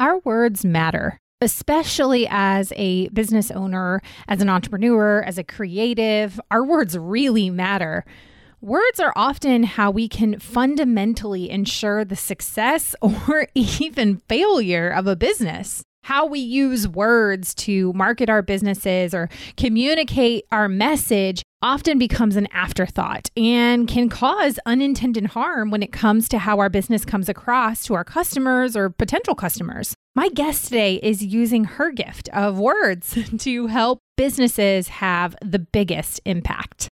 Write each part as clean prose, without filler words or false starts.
Our words matter, especially as a business owner, as an entrepreneur, as a creative. Our words really matter. Words are often how we can fundamentally ensure the success or even failure of a business. How we use words to market our businesses or communicate our message often becomes an afterthought and can cause unintended harm when it comes to how our business comes across to our customers or potential customers. My guest today is using her gift of words to help businesses have the biggest impact.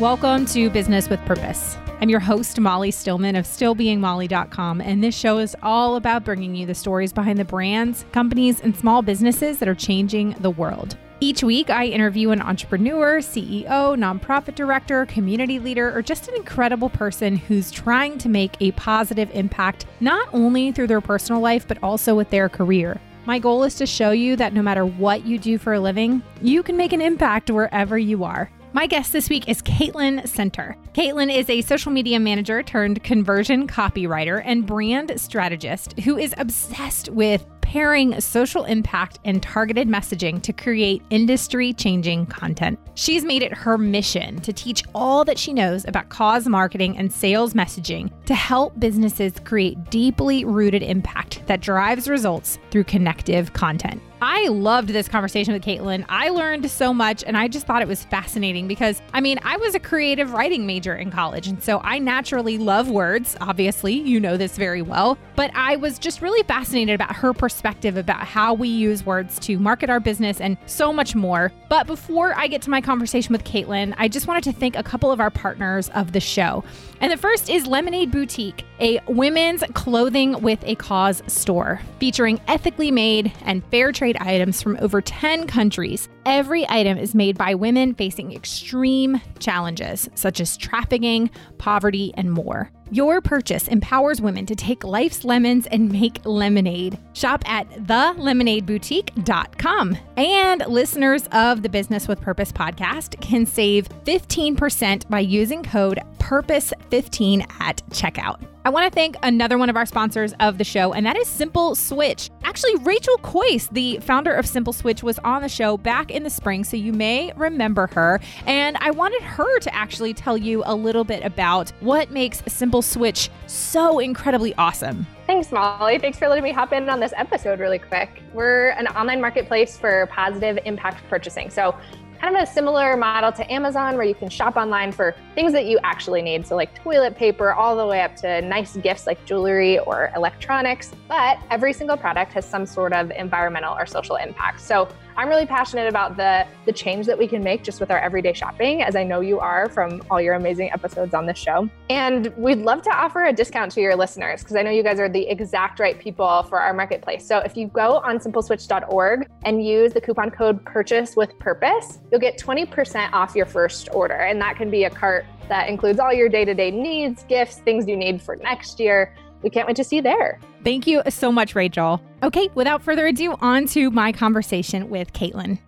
Welcome to Business with Purpose. I'm your host, Molly Stillman of stillbeingmolly.com, and this show is all about bringing you the stories behind the brands, companies, and small businesses that are changing the world. Each week, I interview an entrepreneur, CEO, nonprofit director, community leader, or just an incredible person who's trying to make a positive impact, not only through their personal life, but also with their career. My goal is to show you that no matter what you do for a living, you can make an impact wherever you are. My guest this week is Caitlin Center. Caitlin is a social media manager turned conversion copywriter and brand strategist who is obsessed with pairing social impact and targeted messaging to create industry-changing content. She's made it her mission to teach all that she knows about cause marketing and sales messaging to help businesses create deeply rooted impact that drives results through connective content. I loved this conversation with Caitlin. I learned so much, and I just thought it was fascinating because, I was a creative writing major in college, and so I naturally love words. Obviously, you know this very well, but I was just really fascinated about her perspective about how we use words to market our business and so much more. But before I get to my conversation with Caitlin, I just wanted to thank a couple of our partners of the show. And the first is Lemonade Boutique, a women's clothing with a cause store featuring ethically made and fair trade items from over 10 countries. Every item is made by women facing extreme challenges, such as trafficking, poverty, and more. Your purchase empowers women to take life's lemons and make lemonade. Shop at thelemonadeboutique.com. And listeners of the Business with Purpose podcast can save 15% by using code PURPOSE15 at checkout. I want to thank another one of our sponsors of the show, and that is Simple Switch. Actually, Rachel Kois, the founder of Simple Switch, was on the show back in the spring, so you may remember her. And I wanted her to actually tell you a little bit about what makes Simple Switch so incredibly awesome. Thanks, Molly. Thanks for letting me hop in on this episode really quick. We're an online marketplace for positive impact purchasing. So kind of a similar model to Amazon, where you can shop online for things that you actually need. So like toilet paper, all the way up to nice gifts like jewelry or electronics. But every single product has some sort of environmental or social impact. So I'm really passionate about the change that we can make just with our everyday shopping, as I know you are from all your amazing episodes on this show. And we'd love to offer a discount to your listeners, because I know you guys are the exact right people for our marketplace. So if you go on simpleswitch.org and use the coupon code PURCHASE with PURPOSE, you'll get 20% off your first order. And that can be a cart that includes all your day-to-day needs, gifts, things you need for next year. We can't wait to see you there. Thank you so much, Rachel. Okay, without further ado, on to my conversation with Caitlin.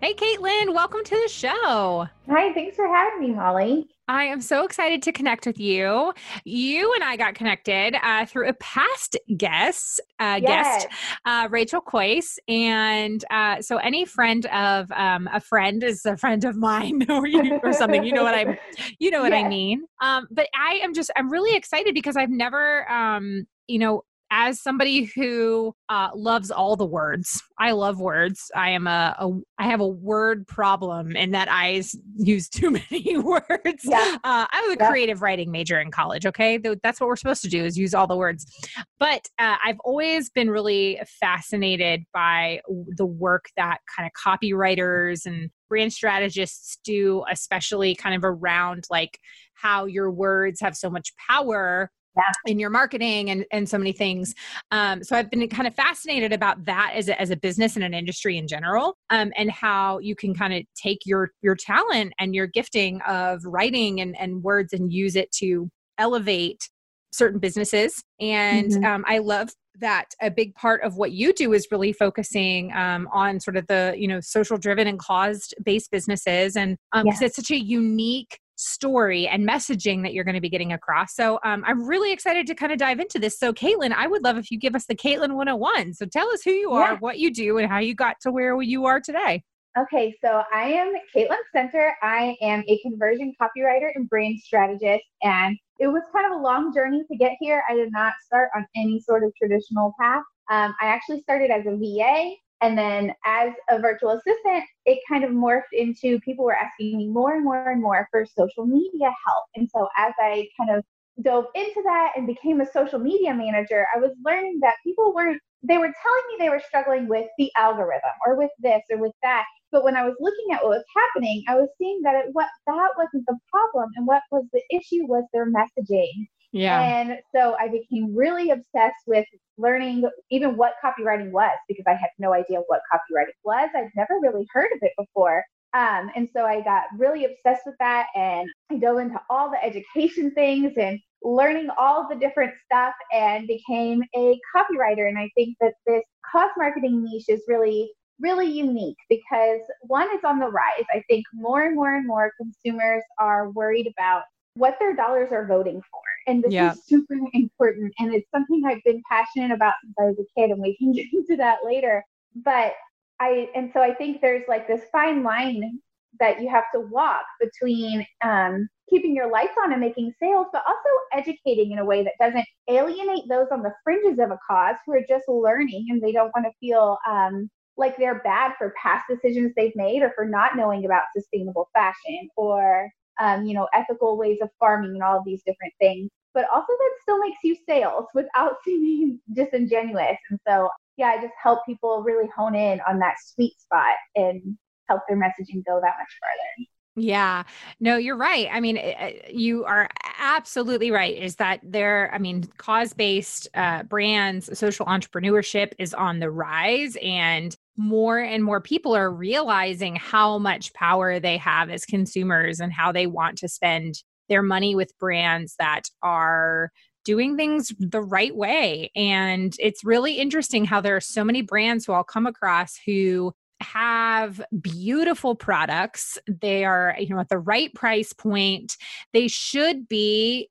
Hey, Caitlin, welcome to the show. Hi, thanks for having me, Molly. I am so excited to connect with you. You and I got connected through a past guest, Rachel Kois. And so any friend of a friend is a friend of mine or something. I mean. But I'm really excited because I've never, as somebody who loves all the words, I love words. I have a word problem in that I use too many words. Yeah. I was a creative writing major in college. Okay. That's what we're supposed to do, is use all the words. But I've always been really fascinated by the work that kind of copywriters and brand strategists do, especially kind of around like how your words have so much power in your marketing and so many things. So I've been kind of fascinated about that as a business and an industry in general, and how you can kind of take your talent and your gifting of writing and words and use it to elevate certain businesses. And I love that a big part of what you do is really focusing on sort of the social driven and cause based businesses. And because it's such a unique story and messaging that you're going to be getting across. So I'm really excited to kind of dive into this. So Caitlin, I would love if you give us the Caitlin 101. So tell us who you are, what you do, and how you got to where you are today. Okay, so I am Caitlin Center. I am a conversion copywriter and brand strategist, and it was kind of a long journey to get here. I did not start on any sort of traditional path. I actually started as a VA, and then as a virtual assistant, it kind of morphed into people were asking me more and more and more for social media help. And so as I kind of dove into that and became a social media manager, I was learning that people were telling me they were struggling with the algorithm or with this or with that. But when I was looking at what was happening, I was seeing that that wasn't the problem, and what was the issue was their messaging. Yeah. And so I became really obsessed with learning even what copywriting was, because I had no idea what copywriting was. I'd never really heard of it before. And so I got really obsessed with that, and I dove into all the education things and learning all the different stuff, and became a copywriter. And I think that this cost marketing niche is really, really unique because one, it's on the rise. I think more and more and more consumers are worried about what their dollars are voting for. And this is super important. And it's something I've been passionate about since I was a kid, and we can get into that later. But so I think there's like this fine line that you have to walk between keeping your lights on and making sales, but also educating in a way that doesn't alienate those on the fringes of a cause who are just learning, and they don't want to feel like they're bad for past decisions they've made or for not knowing about sustainable fashion or ethical ways of farming and all of these different things, but also that still makes you sales without seeming disingenuous. And so, I just help people really hone in on that sweet spot and help their messaging go that much further. Yeah, no, you're right. I mean, you are absolutely right. Is that cause-based brands, social entrepreneurship is on the rise, and more people are realizing how much power they have as consumers and how they want to spend their money with brands that are doing things the right way. And it's really interesting how there are so many brands who I'll come across who have beautiful products. They are, at the right price point. They should be,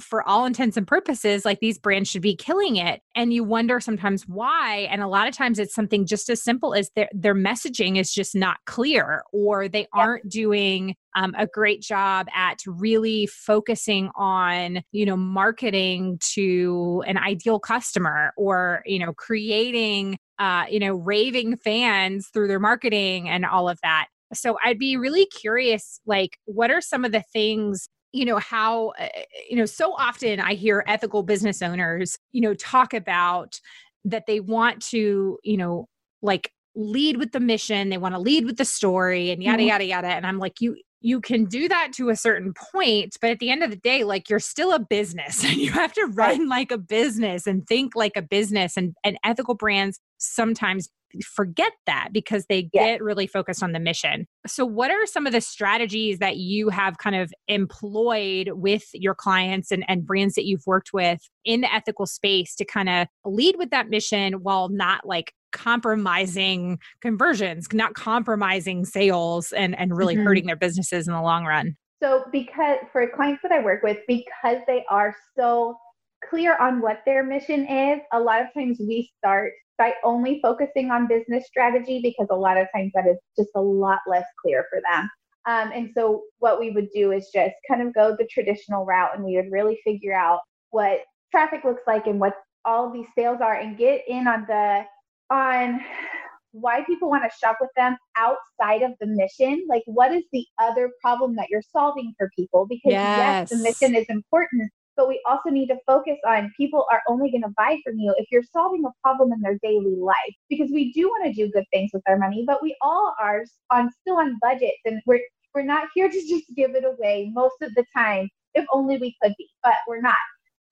for all intents and purposes, like these brands should be killing it. And you wonder sometimes why. And a lot of times it's something just as simple as their messaging is just not clear, or they aren't doing a great job at really focusing on, marketing to an ideal customer, or, creating raving fans through their marketing and all of that. So I'd be really curious, like, what are some of the things, so often I hear ethical business owners, talk about that they want to, lead with the mission. They want to lead with the story and yada, yada, yada. And I'm like, you can do that to a certain point, but at the end of the day, like, you're still a business and you have to run like a business and think like a business, and ethical brands sometimes forget that because they get really focused on the mission. So what are some of the strategies that you have kind of employed with your clients and brands that you've worked with in the ethical space to kind of lead with that mission while not like compromising conversions, not compromising sales and really hurting their businesses in the long run? So because for clients that I work with, because they are so clear on what their mission is, a lot of times we start by only focusing on business strategy, because a lot of times that is just a lot less clear for them. And so what we would do is just kind of go the traditional route, and we would really figure out what traffic looks like and what all these sales are, and get in on why people want to shop with them outside of the mission. Like, what is the other problem that you're solving for people? Because yes, the mission is important, but we also need to focus on people are only going to buy from you if you're solving a problem in their daily life, because we do want to do good things with our money, but we all are still on budgets, and we're not here to just give it away most of the time. If only we could be, but we're not.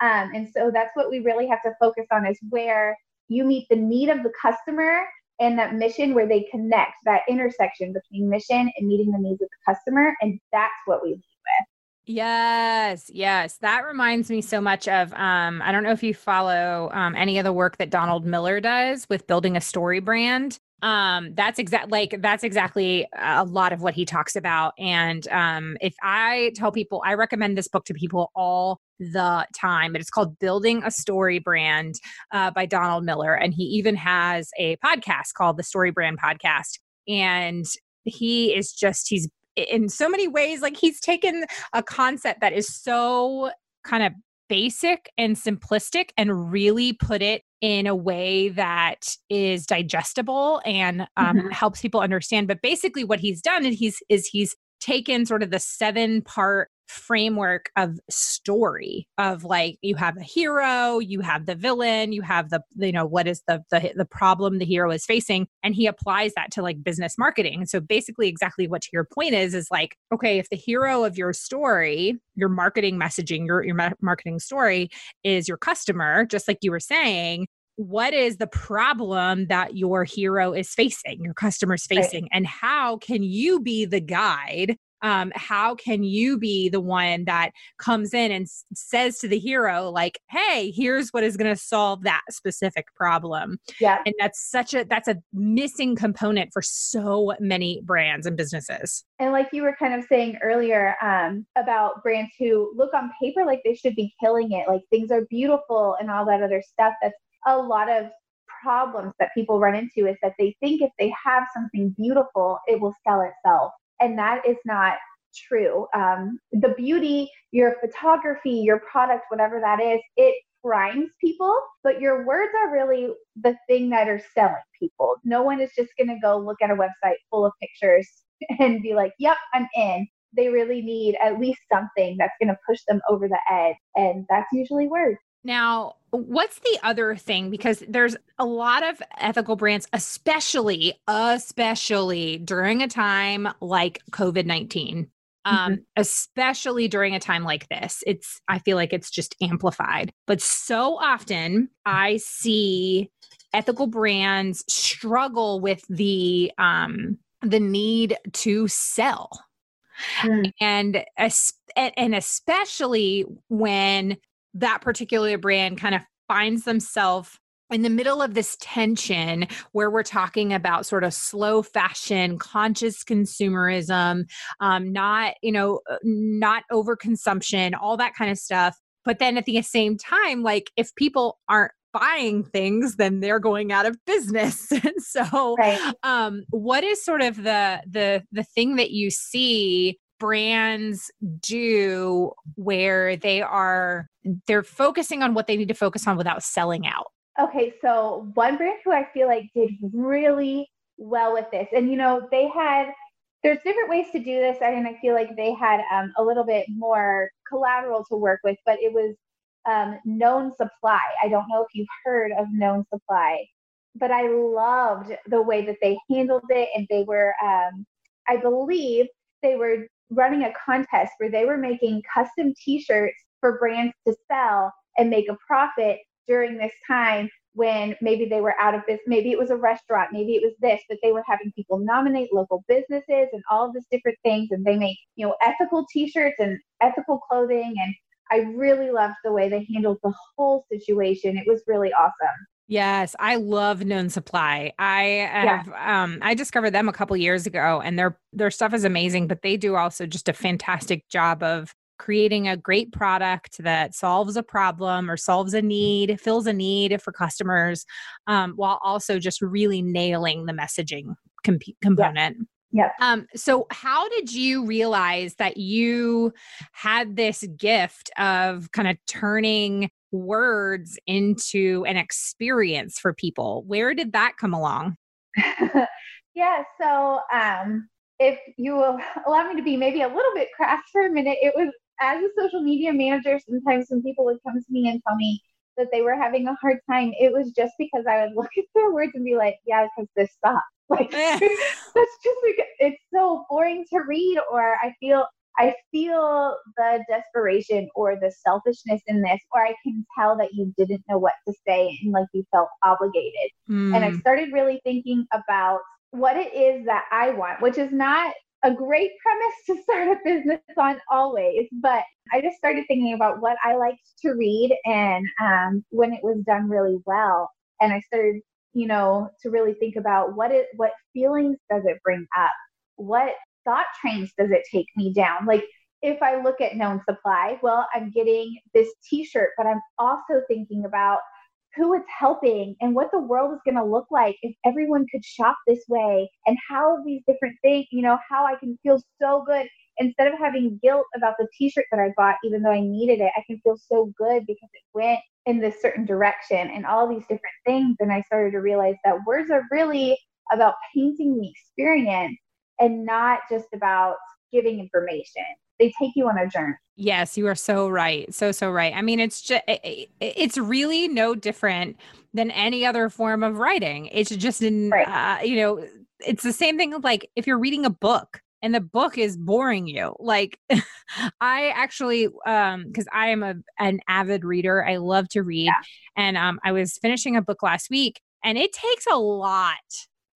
And so that's what we really have to focus on, is where you meet the need of the customer and that mission, where they connect, that intersection between mission and meeting the needs of the customer. And that's what we lead with. Yes. That reminds me so much of, I don't know if you follow any of the work that Donald Miller does with Building a Story Brand. That's exactly a lot of what he talks about. And, if I tell people, I recommend this book to people all the time, but it's called Building a Story Brand, by Donald Miller. And he even has a podcast called the Story Brand Podcast. And he is just, he's in so many ways, like he's taken a concept that is so kind of basic and simplistic and really put it in a way that is digestible and helps people understand. But basically what he's done is he's taken sort of the 7-part framework of story of like, you have a hero, you have the villain, you have the, you know, what is the problem the hero is facing. And he applies that to like business marketing. So basically exactly what your point is like, okay, if the hero of your story, your marketing messaging, your marketing story is your customer, just like you were saying, what is the problem that your hero is facing, your customer's facing, right? And how can you be the guide? How can you be the one that comes in and says to the hero, like, hey, here's what is going to solve that specific problem. Yeah. And that's a missing component for so many brands and businesses. And like you were kind of saying earlier, about brands who look on paper like they should be killing it, like things are beautiful and all that other stuff. That's a lot of problems that people run into, is that they think if they have something beautiful, it will sell itself. And that is not true. The beauty, your photography, your product, whatever that is, it primes people, but your words are really the thing that are selling people. No one is just going to go look at a website full of pictures and be like, yep, I'm in. They really need at least something that's going to push them over the edge. And that's usually words. Now, what's the other thing? Because there's a lot of ethical brands, especially during a time like COVID-19, especially during a time like this, I feel like it's just amplified. But so often I see ethical brands struggle with the need to sell. Mm. And especially when that particular brand kind of finds themselves in the middle of this tension where we're talking about sort of slow fashion, conscious consumerism, not overconsumption, all that kind of stuff. But then at the same time, like if people aren't buying things, then they're going out of business. And so, right. What is sort of the thing that you see brands do where they're focusing on what they need to focus on without selling out? Okay. So one brand who I feel like did really well with this, and, you know, there's different ways to do this. And I feel like they had a little bit more collateral to work with, but it was Known Supply. I don't know if you've heard of Known Supply, but I loved the way that they handled it. And they were, I believe they were running a contest where they were making custom t-shirts for brands to sell and make a profit during this time when maybe they were out of business, maybe it was a restaurant, maybe it was this, but they were having people nominate local businesses and all of these different things. And they make, you know, ethical t-shirts and ethical clothing. And I really loved the way they handled the whole situation. It was really awesome. Yes. I love Known Supply. I discovered them a couple years ago, and their stuff is amazing, but they do also just a fantastic job of creating a great product that solves a problem or solves a need, fills a need for customers, while also just really nailing the messaging component. Yeah. Yeah. So how did you realize that you had this gift of kind of turning words into an experience for people? Where did that come along? Yeah. So, if you will allow me to be maybe a little bit crass for a minute, it was as a social media manager, sometimes when people would come to me and tell me that they were having a hard time, it was just because I would look at their words and be like, yeah, because this sucks. Like, that's just like, it's so boring to read, or I feel the desperation or the selfishness in this, or I can tell that you didn't know what to say and like you felt obligated. Mm. And I started really thinking about what it is that I want, which is not a great premise to start a business on always, but I just started thinking about what I liked to read and when it was done really well. And I started you know, to really think about what feelings does it bring up? What thought trains does it take me down? Like, if I look at Known Supply, well, I'm getting this t-shirt, but I'm also thinking about who it's helping and what the world is going to look like if everyone could shop this way, and how these different things, you know, how I can feel so good instead of having guilt about the t-shirt that I bought, even though I needed it. I can feel so good because it went in this certain direction and all these different things. And I started to realize that words are really about painting the experience and not just about giving information. They take you on a journey. Yes, you are so right. So right. I mean, it's just, it's really no different than any other form of writing. It's just right. You know, it's the same thing. Like if you're reading a book and the book is boring you, like I actually, cause I am an avid reader. I love to read. Yeah. And, I was finishing a book last week, and it takes a lot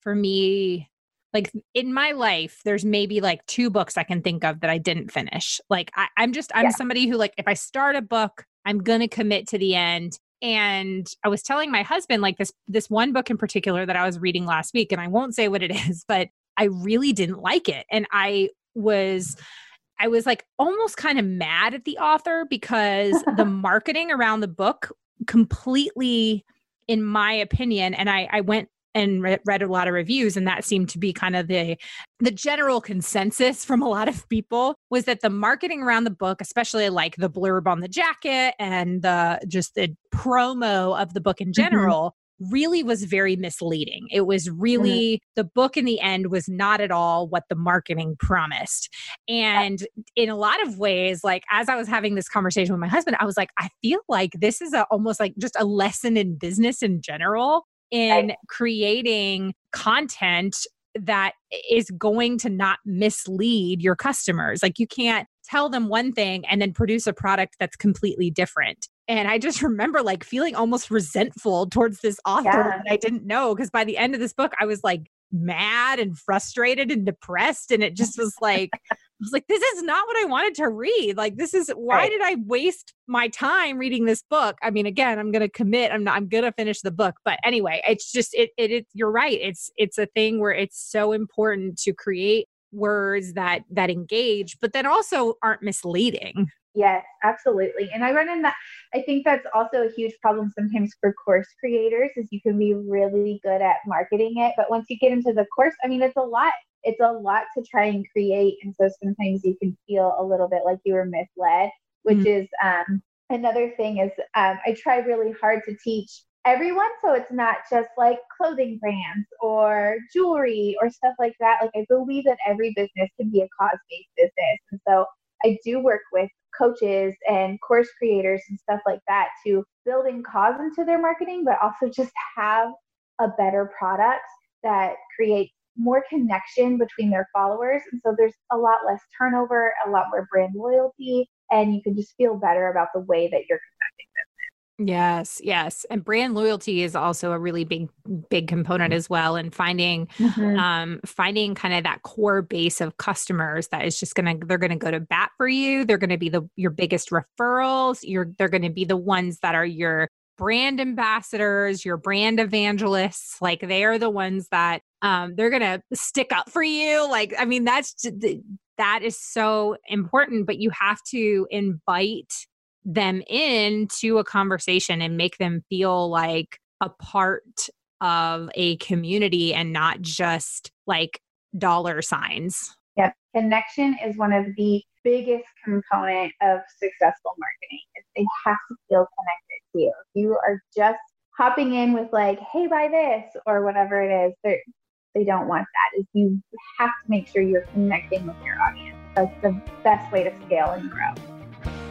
for me. Like in my life, there's maybe like 2 books I can think of that I didn't finish. Like I'm somebody who, like, if I start a book, I'm going to commit to the end. And I was telling my husband, like, this one book in particular that I was reading last week, and I won't say what it is, but I really didn't like it. And I was like almost kind of mad at the author because the marketing around the book completely, in my opinion, and I went and read a lot of reviews, and that seemed to be kind of the general consensus from a lot of people, was that the marketing around the book, especially like the blurb on the jacket and just the promo of the book in general, really was very misleading. It was really, the book in the end was not at all what the marketing promised. And in a lot of ways, like as I was having this conversation with my husband, I was like, I feel like this is almost like just a lesson in business in general, in creating content that is going to not mislead your customers. Like you can't tell them one thing and then produce a product that's completely different. And I just remember like feeling almost resentful towards this author that I didn't know, because by the end of this book, I was like mad and frustrated and depressed. And it just was like, I was like, this is not what I wanted to read. Like, this is, why did I waste my time reading this book? I mean, again, I'm going to commit. I'm going to finish the book. But anyway, it's just, you're right. It's a thing where it's so important to create words that engage, but then also aren't misleading. Yes, absolutely. And I run in that. I think that's also a huge problem sometimes for course creators, is you can be really good at marketing it, but once you get into the course, I mean, it's a lot to try and create. And so sometimes you can feel a little bit like you were misled, which is another thing is I try really hard to teach everyone. So it's not just like clothing brands or jewelry or stuff like that. Like I believe that every business can be a cause-based business. And so I do work with coaches and course creators and stuff like that to build in cause into their marketing, but also just have a better product that creates more connection between their followers. And so there's a lot less turnover, a lot more brand loyalty, and you can just feel better about the way that you're conducting them. Yes. And brand loyalty is also a really big component as well. And finding kind of that core base of customers that is just they're going to go to bat for you. They're going to be your biggest referrals. They're going to be the ones that are your brand ambassadors, your brand evangelists. Like they are the ones that, they're going to stick up for you. Like, I mean, that is so important, but you have to invite them into a conversation and make them feel like a part of a community and not just like dollar signs. Yep. Connection is one of the biggest component of successful marketing. They have to feel connected to you. If you are just hopping in with like, hey, buy this or whatever it is, they don't want that. You have to make sure you're connecting with your audience. That's the best way to scale and grow.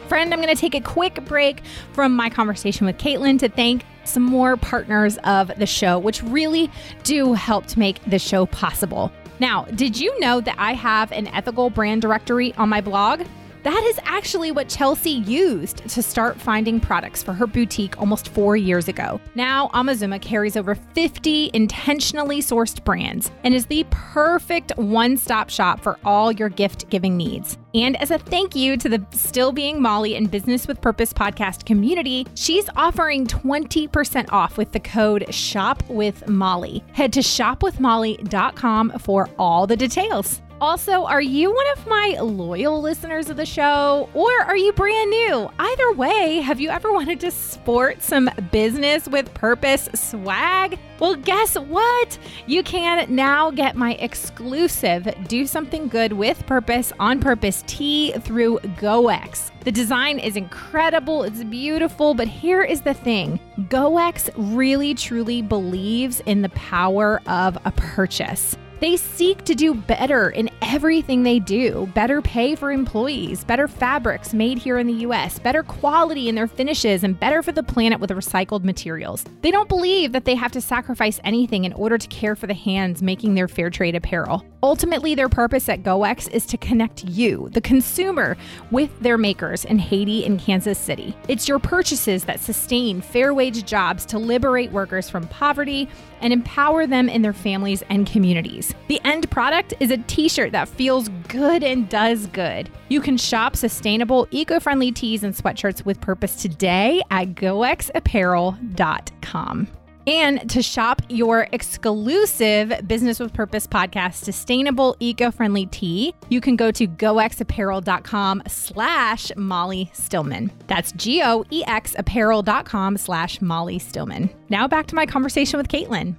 Friend, I'm going to take a quick break from my conversation with Caitlin to thank some more partners of the show, which really do help to make the show possible. Now, did you know that I have an ethical brand directory on my blog? That is actually what Chelsea used to start finding products for her boutique almost 4 years ago. Now, Amazuma carries over 50 intentionally sourced brands and is the perfect one-stop shop for all your gift-giving needs. And as a thank you to the Still Being Molly and Business with Purpose podcast community, she's offering 20% off with the code SHOPWITHMOLLY. Head to shopwithmolly.com for all the details. Also, are you one of my loyal listeners of the show, or are you brand new? Either way, have you ever wanted to sport some Business with Purpose swag? Well, guess what? You can now get my exclusive Do Something Good with Purpose on Purpose tee through Goex. The design is incredible. It's beautiful. But here is the thing. Goex really, truly believes in the power of a purchase. They seek to do better in everything they do. Better pay for employees, better fabrics made here in the U.S., better quality in their finishes, and better for the planet with recycled materials. They don't believe that they have to sacrifice anything in order to care for the hands making their fair trade apparel. Ultimately, their purpose at Goex is to connect you, the consumer, with their makers in Haiti and Kansas City. It's your purchases that sustain fair wage jobs to liberate workers from poverty and empower them in their families and communities. The end product is a t-shirt that feels good and does good. You can shop sustainable, eco-friendly tees and sweatshirts with purpose today at goexapparel.com. And to shop your exclusive Business with Purpose podcast sustainable, eco-friendly tee, you can go to goexapparel.com/Molly Stillman. That's goexapparel.com/Molly Stillman. Now back to my conversation with Caitlin.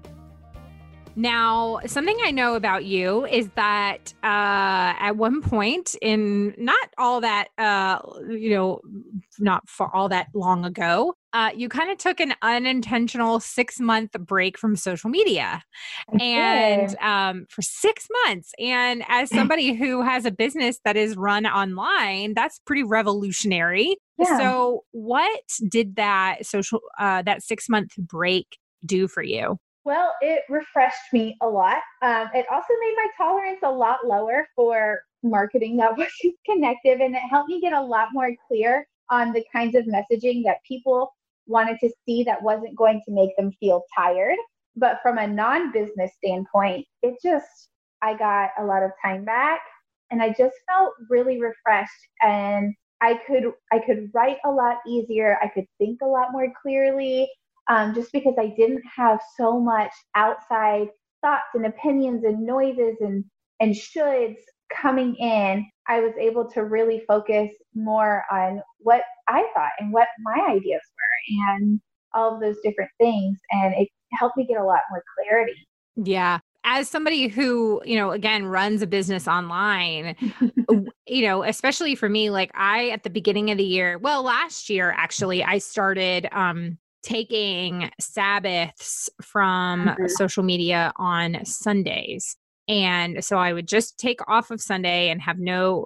Now, something I know about you is that at one point in not all that, not for all that long ago, you kind of took an unintentional 6-month break from social media and for 6 months. And as somebody who has a business that is run online, that's pretty revolutionary. Yeah. So what did that that 6-month break do for you? Well, it refreshed me a lot. It also made my tolerance a lot lower for marketing that was connective, and it helped me get a lot more clear on the kinds of messaging that people wanted to see that wasn't going to make them feel tired. But from a non-business standpoint, I got a lot of time back, and I just felt really refreshed, and I could write a lot easier. I could think a lot more clearly. Just because I didn't have so much outside thoughts and opinions and noises and shoulds coming in, I was able to really focus more on what I thought and what my ideas were and all of those different things. And it helped me get a lot more clarity. Yeah. As somebody who, again, runs a business online, especially for me, at the beginning of the year, last year, actually, I started, taking Sabbaths from social media on Sundays. And so I would just take off of Sunday and not go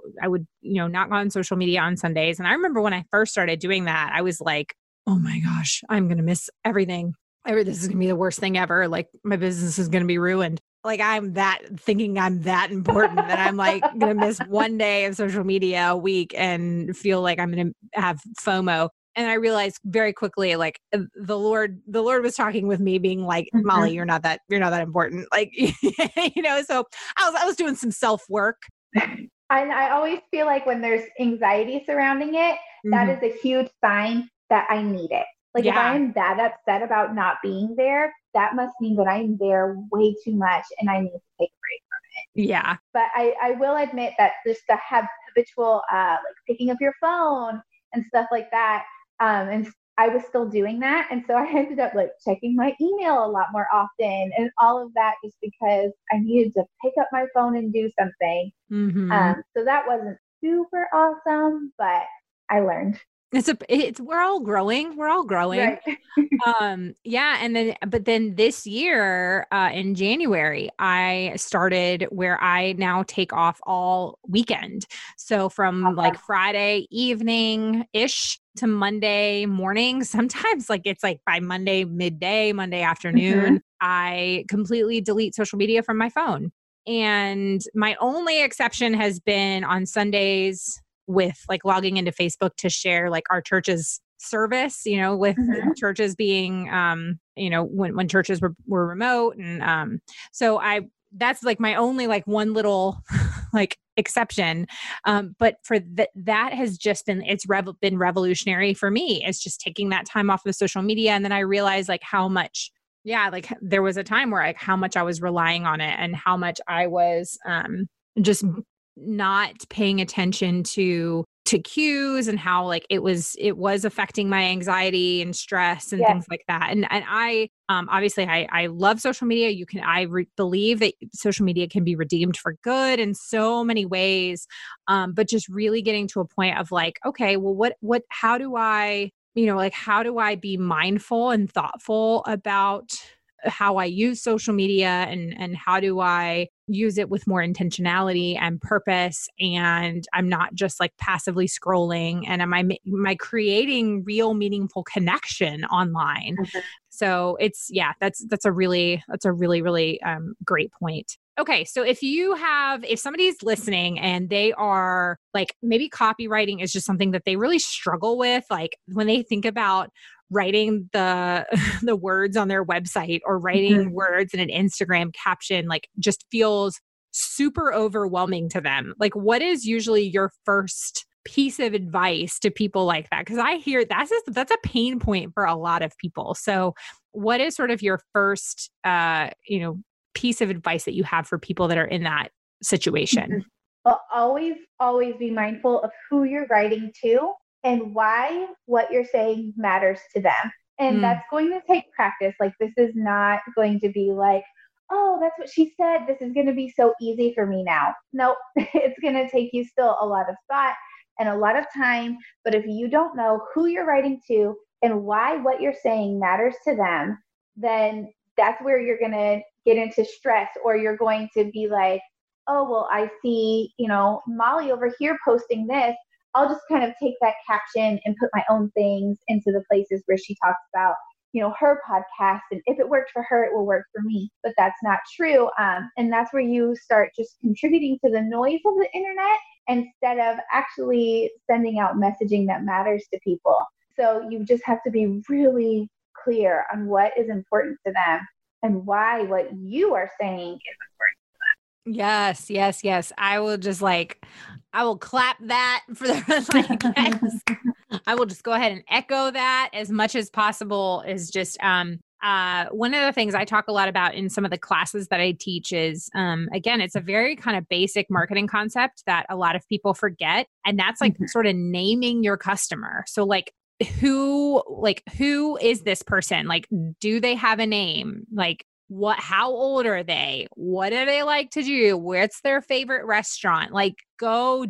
on social media on Sundays. And I remember when I first started doing that, I was like, oh my gosh, I'm going to miss everything. This is going to be the worst thing ever. My business is going to be ruined. I'm that important that I'm going to miss one day of social media a week and feel like I'm going to have FOMO. And I realized very quickly, the Lord was talking with me being like, Molly, you're not that important. So I was doing some self-work. And I always feel like when there's anxiety surrounding it, that is a huge sign that I need it. If I'm that upset about not being there, that must mean that I'm there way too much and I need to take a break from it. Yeah. But I will admit that just the habitual, picking up your phone and stuff like that, and I was still doing that. And so I ended up checking my email a lot more often and all of that just because I needed to pick up my phone and do something. So that wasn't super awesome, but I learned. We're all growing. Right. But then this year, in January, I started where I now take off all weekend. So from Friday evening ish to Monday morning, sometimes by Monday midday, Monday afternoon, I completely delete social media from my phone. And my only exception has been on Sundays with like logging into Facebook to share like our church's service, you know, with churches being, you know, when churches were remote. And so that's like my only like one little like exception. But for that has just been, it's been revolutionary for me. It's just taking that time off of social media. And then I realized like how much, like there was a time where like how much I was relying on it and how much I was just not paying attention to cues and how like it was affecting my anxiety and stress and things like that. And I obviously I love social media. I believe that social media can be redeemed for good in so many ways. But just really getting to a point of like, okay, well, how do I be mindful and thoughtful about how I use social media and how do I use it with more intentionality and purpose. And I'm not just like passively scrolling, and am I creating real meaningful connection online? Mm-hmm. So that's a really, really great point. Okay. So if somebody's listening and they are like, maybe copywriting is just something that they really struggle with, like when they think about writing the words on their website or writing words in an Instagram caption, like just feels super overwhelming to them. Like what is usually your first piece of advice to people like that? Cause I hear that's a pain point for a lot of people. So what is sort of your first, piece of advice that you have for people that are in that situation? Mm-hmm. Well, always be mindful of who you're writing to and why what you're saying matters to them. And that's going to take practice. Like this is not going to be like, oh, that's what she said. This is going to be so easy for me now. Nope. It's going to take you still a lot of thought and a lot of time. But if you don't know who you're writing to and why what you're saying matters to them, then that's where you're going to get into stress, or you're going to be like, oh, well, I see, Molly over here posting this. I'll just kind of take that caption and put my own things into the places where she talks about, her podcast. And if it worked for her, it will work for me. But that's not true. And that's where you start just contributing to the noise of the internet instead of actually sending out messaging that matters to people. So you just have to be really clear on what is important to them and why what you are saying is important. Yes, yes, yes. I will clap that for the rest. I will just go ahead and echo that as much as possible. Is just one of the things I talk a lot about in some of the classes that I teach is, again, it's a very kind of basic marketing concept that a lot of people forget. And that's like sort of naming your customer. So like, who is this person? Like, do they have a name? Like, how old are they? What do they like to do? What's their favorite restaurant? Like go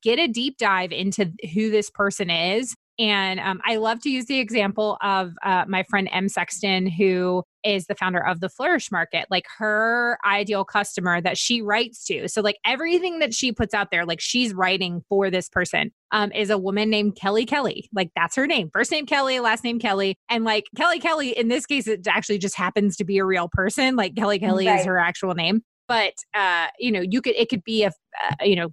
get a deep dive into who this person is. And I love to use the example of my friend M. Sexton, who is the founder of the Flourish Market, like her ideal customer that she writes to. So like everything that she puts out there, like she's writing for this person, is a woman named Kelly. Like that's her name. First name Kelly, last name Kelly. And like Kelly, in this case, it actually just happens to be a real person. Like Kelly right. is her actual name. But, it could be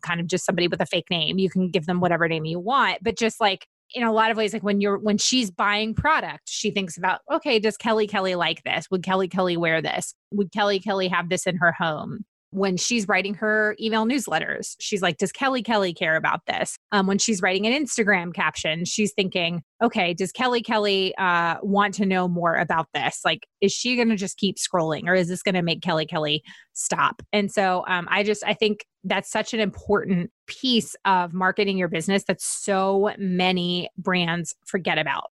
kind of just somebody with a fake name. You can give them whatever name you want, but just like, in a lot of ways, like when she's buying product, she thinks about, okay, does Kelly like this? Would Kelly wear this? Would Kelly have this in her home? When she's writing her email newsletters, she's like, does Kelly care about this? When she's writing an Instagram caption, she's thinking, okay, does Kelly want to know more about this? Like, is she going to just keep scrolling, or is this going to make Kelly stop? And so I think that's such an important piece of marketing your business that so many brands forget about.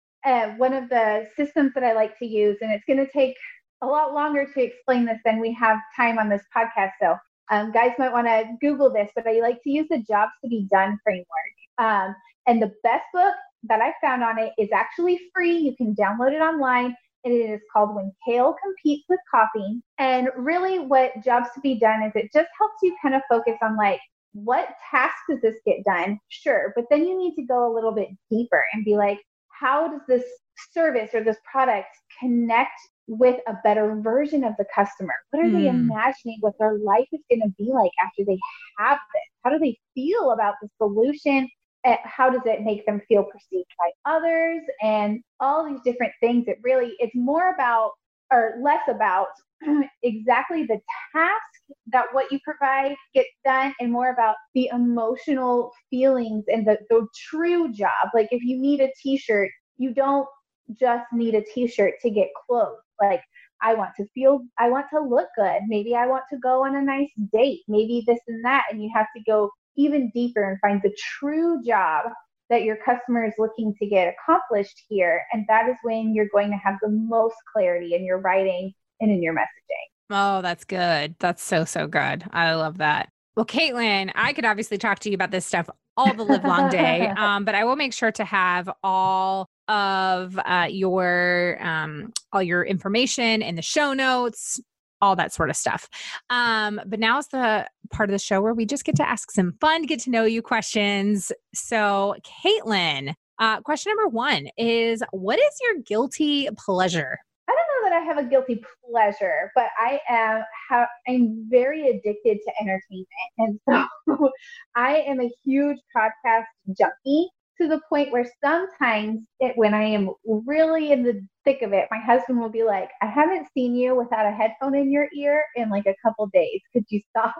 One of the systems that I like to use, and it's going to take a lot longer to explain this than we have time on this podcast. So guys might want to Google this, but I like to use the Jobs to Be Done framework. And the best book that I found on it is actually free. You can download it online. And it is called When Kale Competes with Coffee. And really what Jobs to Be Done is, it just helps you kind of focus on like, what task does this get done? Sure. But then you need to go a little bit deeper and be like, how does this service or this product connect with a better version of the customer? What are they imagining what their life is going to be like after they have this? How do they feel about the solution how does it make them feel perceived by others, and all these different things. It really, it's more about, or less about exactly the task that what you provide gets done, and more about the emotional feelings and the true job. Like if you need a t-shirt, you don't just need a t-shirt to get clothes. Like I want to look good. Maybe I want to go on a nice date, maybe this and that. And you have to go even deeper and find the true job that your customer is looking to get accomplished here. And that is when you're going to have the most clarity in your writing and in your messaging. Oh, that's good. That's so, so good. I love that. Well, Caitlin, I could obviously talk to you about this stuff all the live long day, but I will make sure to have all of your information in the show notes, all that sort of stuff. But now is the part of the show where we just get to ask some fun, get to know you questions. So Caitlin, question number one is, what is your guilty pleasure? I don't know that I have a guilty pleasure, but I'm very addicted to entertainment. And so I am a huge podcast junkie, to the point where sometimes when I am really in the thick of it, my husband will be like, I haven't seen you without a headphone in your ear in like a couple days. Could you stop?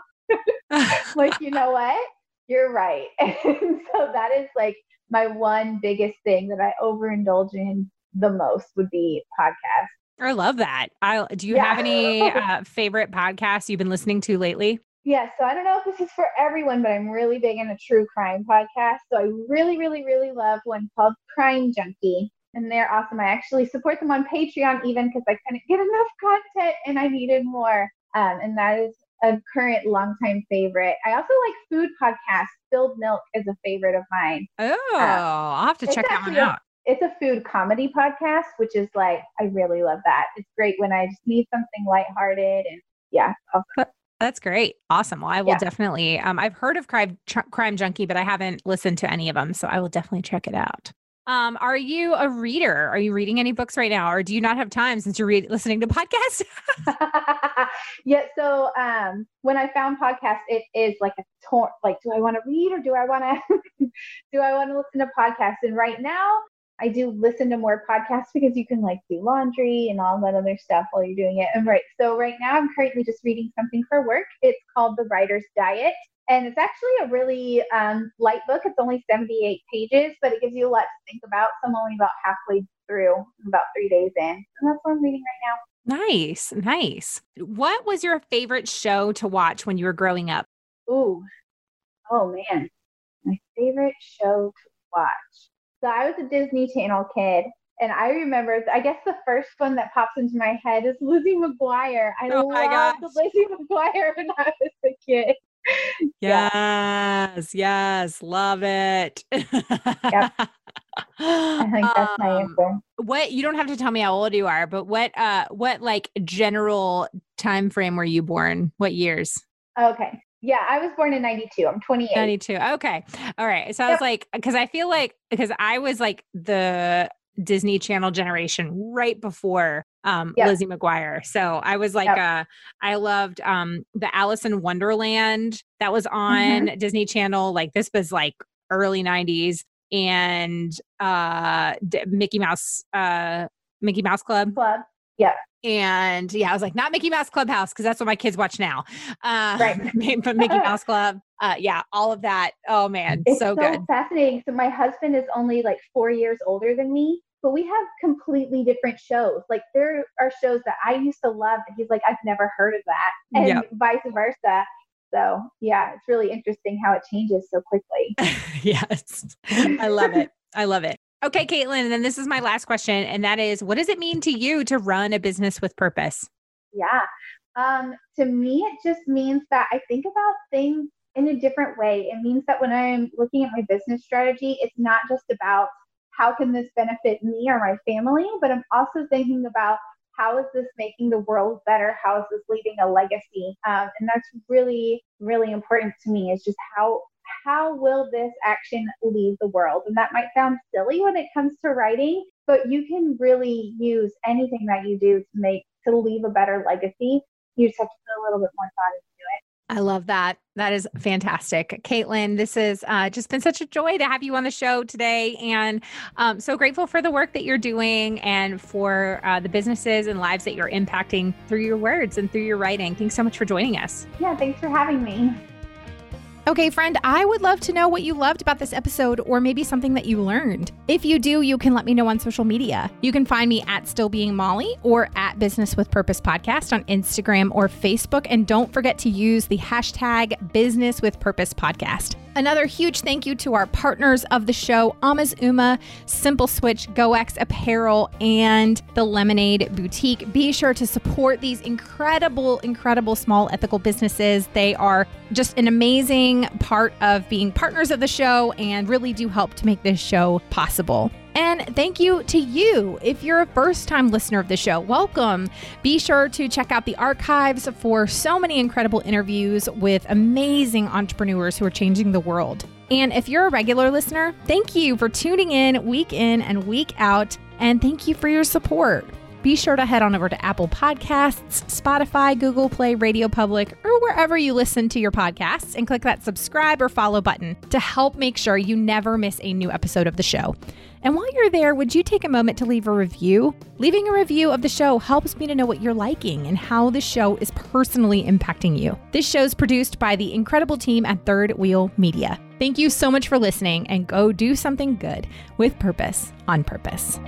Like, you know what? You're right. And so that is like my one biggest thing that I overindulge in the most would be podcasts. I love that. Do you have any favorite podcasts you've been listening to lately? Yeah, so I don't know if this is for everyone, but I'm really big into true crime podcasts. So I really, really, really love one called Crime Junkie, and they're awesome. I actually support them on Patreon even because I couldn't get enough content and I needed more. And that is a current longtime favorite. I also like food podcasts. Spilled Milk is a favorite of mine. Oh, I'll have to check that one out. It's a food comedy podcast, which is like, I really love that. It's great when I just need something lighthearted and yeah, awesome. That's great. Awesome. Well, I will definitely, I've heard of Crime Junkie, but I haven't listened to any of them. So I will definitely check it out. Are you a reader? Are you reading any books right now? Or do you not have time since you're listening to podcasts? Yeah. So when I found podcasts, it is like a taunt, like, do I want to read or do I want to listen to podcasts? And right now I do listen to more podcasts because you can like do laundry and all that other stuff while you're doing it. And so right now I'm currently just reading something for work. It's called The Writer's Diet. And it's actually a really light book. It's only 78 pages, but it gives you a lot to think about. So I'm only about halfway through, about 3 days in. And that's what I'm reading right now. Nice. Nice. What was your favorite show to watch when you were growing up? Ooh. Oh man. My favorite show to watch. So I was a Disney Channel kid, and I remember, I guess the first one that pops into my head is Lizzie McGuire. I loved Lizzie McGuire when I was a kid. Yes, yes, love it. Yep. I think that's my answer. What, you don't have to tell me how old you are, but what like general time frame were you born? What years? Okay. Yeah, I was born in 92. I'm 28. 92. Okay. All right. So I was like, because I was like the Disney Channel generation right before Lizzie McGuire. So I was like, I loved the Alice in Wonderland that was on Disney Channel. Like this was like early 90s, and Mickey Mouse Club. Yeah. And I was like, not Mickey Mouse Clubhouse, because that's what my kids watch now. Right. But Mickey Mouse Club. All of that. Oh man. It's so good. Fascinating. So my husband is only like 4 years older than me, but we have completely different shows. Like there are shows that I used to love that he's like, I've never heard of that, and vice versa. So yeah, it's really interesting how it changes so quickly. Yes. I love it. I love it. Okay, Caitlin, and then this is my last question, and that is, what does it mean to you to run a business with purpose? Yeah. To me, it just means that I think about things in a different way. It means that when I'm looking at my business strategy, it's not just about how can this benefit me or my family, but I'm also thinking about how is this making the world better? How is this leaving a legacy? And that's really, really important to me, is just how will this action leave the world? And that might sound silly when it comes to writing, but you can really use anything that you do to leave a better legacy. You just have to put a little bit more thought into it. I love that. That is fantastic. Caitlin, this has just been such a joy to have you on the show today. And so grateful for the work that you're doing and for the businesses and lives that you're impacting through your words and through your writing. Thanks so much for joining us. Yeah, thanks for having me. Okay, friend, I would love to know what you loved about this episode or maybe something that you learned. If you do, you can let me know on social media. You can find me at Still Being Molly or at Business with Purpose Podcast on Instagram or Facebook. And don't forget to use the hashtag Business with Purpose Podcast. Another huge thank you to our partners of the show, Amazuma, Simple Switch, Goex Apparel, and the Lemonade Boutique. Be sure to support these incredible, incredible small ethical businesses. They are just an amazing part of being partners of the show and really do help to make this show possible. And thank you to you. If you're a first-time listener of the show, welcome. Be sure to check out the archives for so many incredible interviews with amazing entrepreneurs who are changing the world. And if you're a regular listener, thank you for tuning in and week out. And thank you for your support. Be sure to head on over to Apple Podcasts, Spotify, Google Play, Radio Public, or wherever you listen to your podcasts and click that subscribe or follow button to help make sure you never miss a new episode of the show. And while you're there, would you take a moment to leave a review? Leaving a review of the show helps me to know what you're liking and how the show is personally impacting you. This show's produced by the incredible team at Third Wheel Media. Thank you so much for listening, and go do something good with purpose on purpose.